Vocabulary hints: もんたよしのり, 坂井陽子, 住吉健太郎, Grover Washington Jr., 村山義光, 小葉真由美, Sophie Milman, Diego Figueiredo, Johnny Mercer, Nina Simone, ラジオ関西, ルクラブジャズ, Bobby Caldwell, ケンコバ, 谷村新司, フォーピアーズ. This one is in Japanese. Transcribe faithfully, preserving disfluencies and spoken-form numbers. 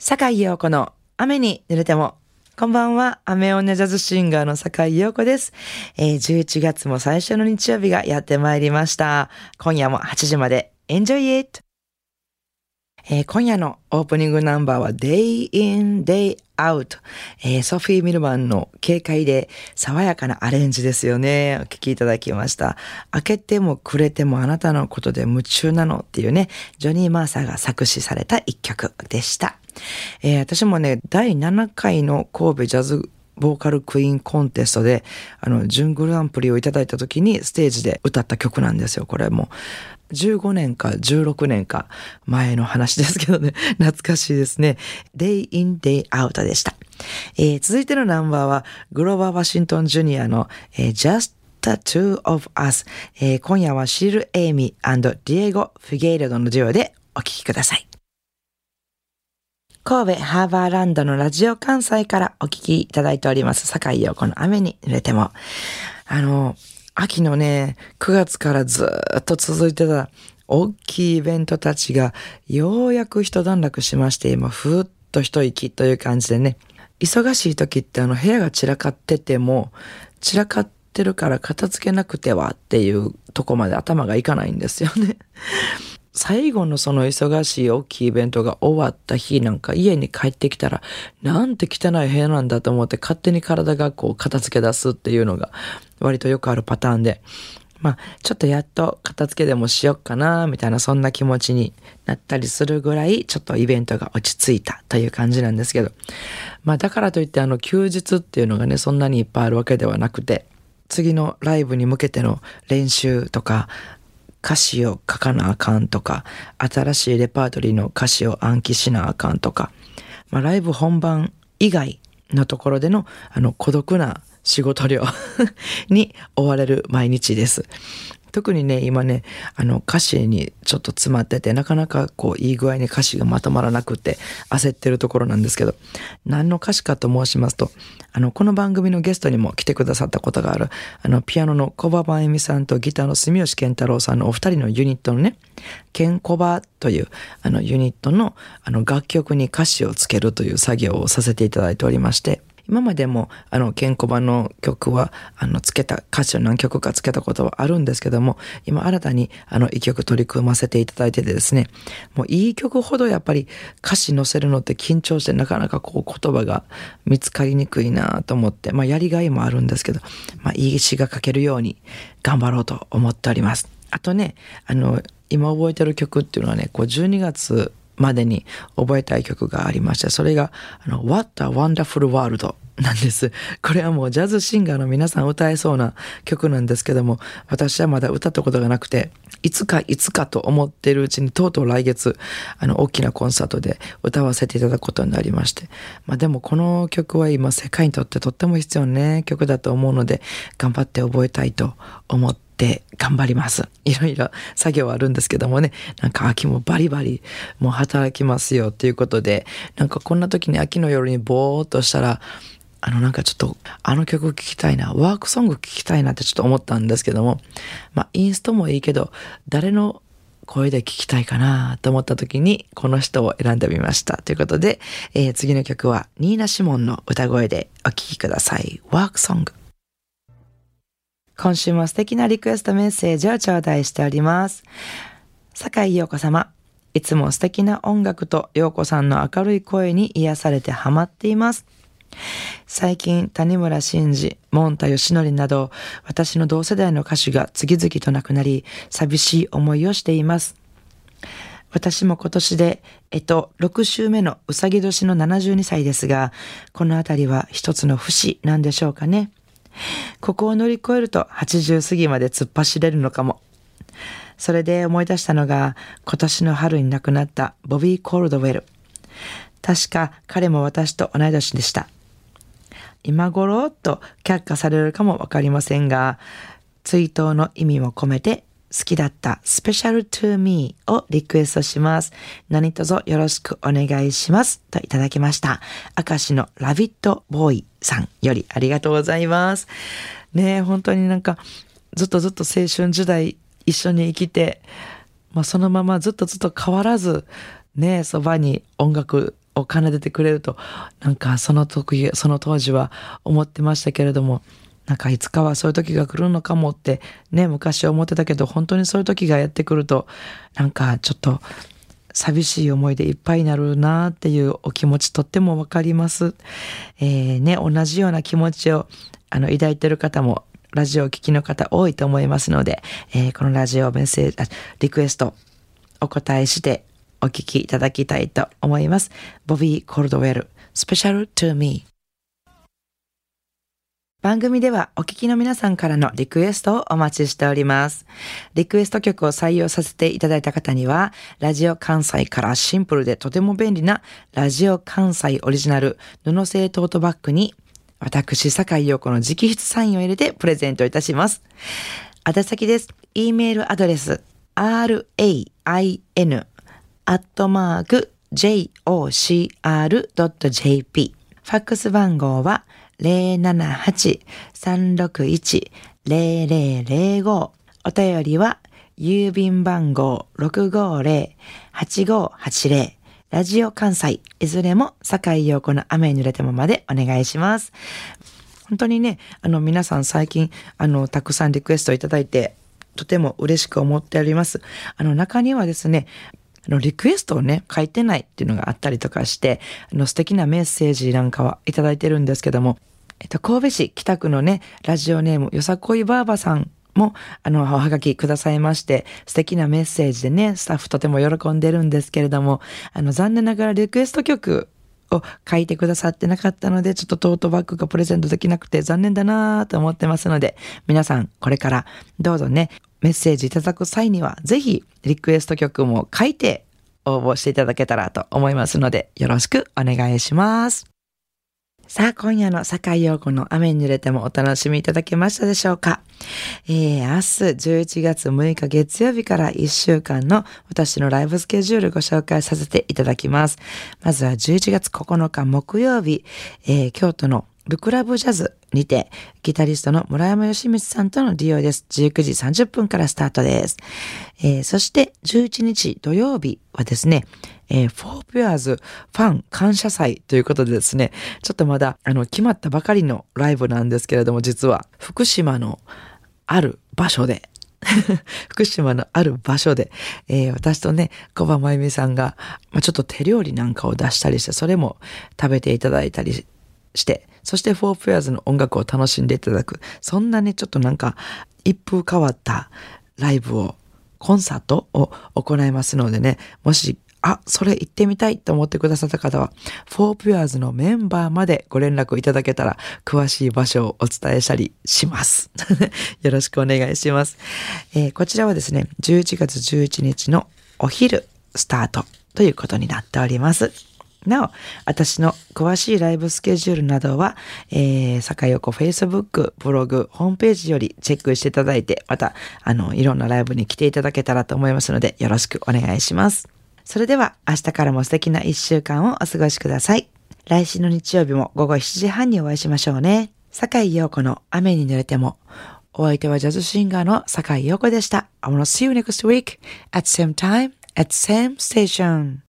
坂井陽子の雨に濡れても。こんばんは、雨女ジャズシンガーの坂井陽子です、えー、じゅういちがつも最初の日曜日がやってまいりました。今夜もはちじまで Enjoy it、えー、今夜のオープニングナンバーは Day in Day out、えー、ソフィー・ミルマンの軽快で爽やかなアレンジですよね。お聴きいただきました。明けても暮れてもあなたのことで夢中なのっていうね、ジョニー・マーサーが作詞された一曲でした。えー、私もね、だいななかいの神戸ジャズボーカルクイーンコンテストであの準グランプリをいただいた時にステージで歌った曲なんですよ。これもじゅうごねんかじゅうろくねんか前の話ですけどね、懐かしいですね。 Day in Day out でした。えー、続いてのナンバーはグローバー・ワシントン・ジュニアの、えー、Just the Two of Us、えー、今夜はシール・エイミー&ディエゴ・フィゲイレドのデュオでお聴きください。神戸ハーバーランドのラジオ関西からお聴きいただいております坂井陽子の雨に濡れても。あの秋のね、くがつからずっと続いてた大きいイベントたちがようやく一段落しまして、今ふーっと一息という感じでね、忙しい時ってあの部屋が散らかってても、散らかってるから片付けなくてはっていうとこまで頭がいかないんですよね。最後のその忙しい大きいイベントが終わった日なんか家に帰ってきたら、なんて汚い部屋なんだと思って勝手に体がこう片付け出すっていうのが割とよくあるパターンで、まあちょっとやっと片付けでもしよっかなみたいな、そんな気持ちになったりするぐらいちょっとイベントが落ち着いたという感じなんですけど、まあだからといってあの休日っていうのがね、そんなにいっぱいあるわけではなくて、次のライブに向けての練習とか歌詞を書かなあかんとか、新しいレパートリーの歌詞を暗記しなあかんとか、まあ、ライブ本番以外のところでのあの孤独な仕事量に追われる毎日です。特にね、今ね、あの歌詞にちょっと詰まってて、なかなかこういい具合に歌詞がまとまらなくて焦ってるところなんですけど、何の歌詞かと申しますと、あのこの番組のゲストにも来てくださったことがある、あのピアノの小葉真由美さんとギターの住吉健太郎さんのお二人のユニットのね、ケンコバというあのユニットのあの楽曲に歌詞をつけるという作業をさせていただいておりまして、今までもあのケンコバの曲はあのつけた歌詞を何曲かつけたことはあるんですけども、今新たにあの一曲取り組ませていただいててですね、もういい曲ほどやっぱり歌詞載せるのって緊張して、なかなかこう言葉が見つかりにくいなと思って、まあやりがいもあるんですけど、まあいい詩が書けるように頑張ろうと思っております。あとね、あの今覚えてる曲っていうのはね、こうじゅうにがつまでに覚えたい曲がありまして、それがあの What a Wonderful World なんです。これはもうジャズシンガーの皆さん歌えそうな曲なんですけども、私はまだ歌ったことがなくて、いつかいつかと思ってるうちにとうとう来月あの大きなコンサートで歌わせていただくことになりまして、まあでもこの曲は今世界にとってとっても必要な曲だと思うので、頑張って覚えたいと思ってで頑張ります。いろいろ作業はあるんですけどもね、なんか秋もバリバリもう働きますよということで、なんかこんな時に秋の夜にぼーっとしたら、あのなんかちょっとあの曲聴きたいな、ワークソング聴きたいなってちょっと思ったんですけども、まあインストもいいけど誰の声で聴きたいかなと思った時にこの人を選んでみましたということで、えー、次の曲はニーナ・シモンの歌声でお聴きください。ワークソング。今週も素敵なリクエストメッセージを頂戴しております。坂井陽子様、いつも素敵な音楽と陽子さんの明るい声に癒されてハマっています。最近、谷村新司、もんたよしのりなど、私の同世代の歌手が次々と亡くなり、寂しい思いをしています。私も今年で、えっと、ろく週目のうさぎ年のななじゅうにさいですが、このあたりは一つの節なんでしょうかね。ここを乗り越えるとはちじゅう過ぎまで突っ走れるのかも。それで思い出したのが今年の春に亡くなったボビー・コールドウェル。確か彼も私と同い年でした。今頃と却下されるかもわかりませんが、追悼の意味も込めて好きだったスペシャルトゥーミーをリクエストします。何卒よろしくお願いしますといただきました。明石のラビットボーイさんよりありがとうございます。ねえ、本当になんかずっとずっと青春時代一緒に生きて、まあ、そのままずっとずっと変わらずねえ、そばに音楽を奏でてくれると、なんかその時、その当時は思ってましたけれども、なんかいつかはそういう時が来るのかもってね、昔思ってたけど、本当にそういう時がやってくると、なんかちょっと寂しい思いでいっぱいになるなっていうお気持ち、とってもわかります。えー、ね、同じような気持ちをあの抱いてる方も、ラジオを聞きの方多いと思いますので、えー、このラジオメッセージ、あ、リクエストお答えしてお聞きいただきたいと思います。ボビー・コルドウェル、Special to Me。番組ではお聞きの皆さんからのリクエストをお待ちしております。リクエスト曲を採用させていただいた方には、ラジオ関西からシンプルでとても便利なラジオ関西オリジナル布製トートバッグに、私、坂井陽子の直筆サインを入れてプレゼントいたします。宛先です。E メールアドレス、レイン アットマーク ジェイオーシーアール ドット ジェイピー。ファックス番号は、ゼロ ナナ ハチ サン ロク イチ ゼロ ゼロ ゼロ ゴー。お便りは郵便番号 ロク ゴー ゼロ ハチ ゴー ハチ ゼロ。ラジオ関西、いずれも坂井陽子の雨に濡れてもまでお願いします。本当にね、あの皆さん最近あのたくさんリクエストいただいて、とても嬉しく思っております。あの中にはですね、のリクエストをね、書いてないっていうのがあったりとかして、あの素敵なメッセージなんかはいただいてるんですけども、えっと、神戸市北区のね、ラジオネーム、よさこいばあばさんも、あの、おはがきくださいまして、素敵なメッセージでね、スタッフとても喜んでるんですけれども、あの、残念ながらリクエスト曲を書いてくださってなかったので、ちょっとトートバッグがプレゼントできなくて残念だなぁと思ってますので、皆さんこれからどうぞね、メッセージいただく際には、ぜひリクエスト曲も書いて応募していただけたらと思いますので、よろしくお願いします。さあ、今夜の坂井陽子の雨に濡れてもお楽しみいただけましたでしょうか。えー、明日じゅういちがつむいか月曜日からいっしゅうかんの私のライブスケジュールご紹介させていただきます。まずはじゅういちがつここのか木曜日、えー、京都のルクラブジャズにてギタリストの村山義光さんとのデュオです。じゅうくじさんじゅっぷんからスタートです。えー、そしてじゅういちにち土曜日はですね、えー、フォーピアーズ ファン感謝祭ということでですね、ちょっとまだあの決まったばかりのライブなんですけれども、実は福島のある場所で福島のある場所で、えー、私とね、小葉真由美さんが、まあ、ちょっと手料理なんかを出したりして、それも食べていただいたりして、そしてフォーピアーズの音楽を楽しんでいただく、そんなね、ちょっとなんか一風変わったライブを、コンサートを行いますのでね、もし、あ、それ行ってみたいと思ってくださった方は、フォーピアーズのメンバーまでご連絡いただけたら、詳しい場所をお伝えしたりします。よろしくお願いします。えー、こちらはですね、じゅういちがつじゅういちにちのお昼スタートということになっております。なお、私の詳しいライブスケジュールなどは、えー、坂井陽子 フェイスブック、ブログ、ホームページよりチェックしていただいて、また、あの、いろんなライブに来ていただけたらと思いますので、よろしくお願いします。それでは、明日からも素敵な一週間をお過ごしください。来週の日曜日もごごしちじはんにお会いしましょうね。坂井陽子の雨に濡れても、お相手はジャズシンガーの坂井陽子でした。I wanna see you next week at same time, at same station.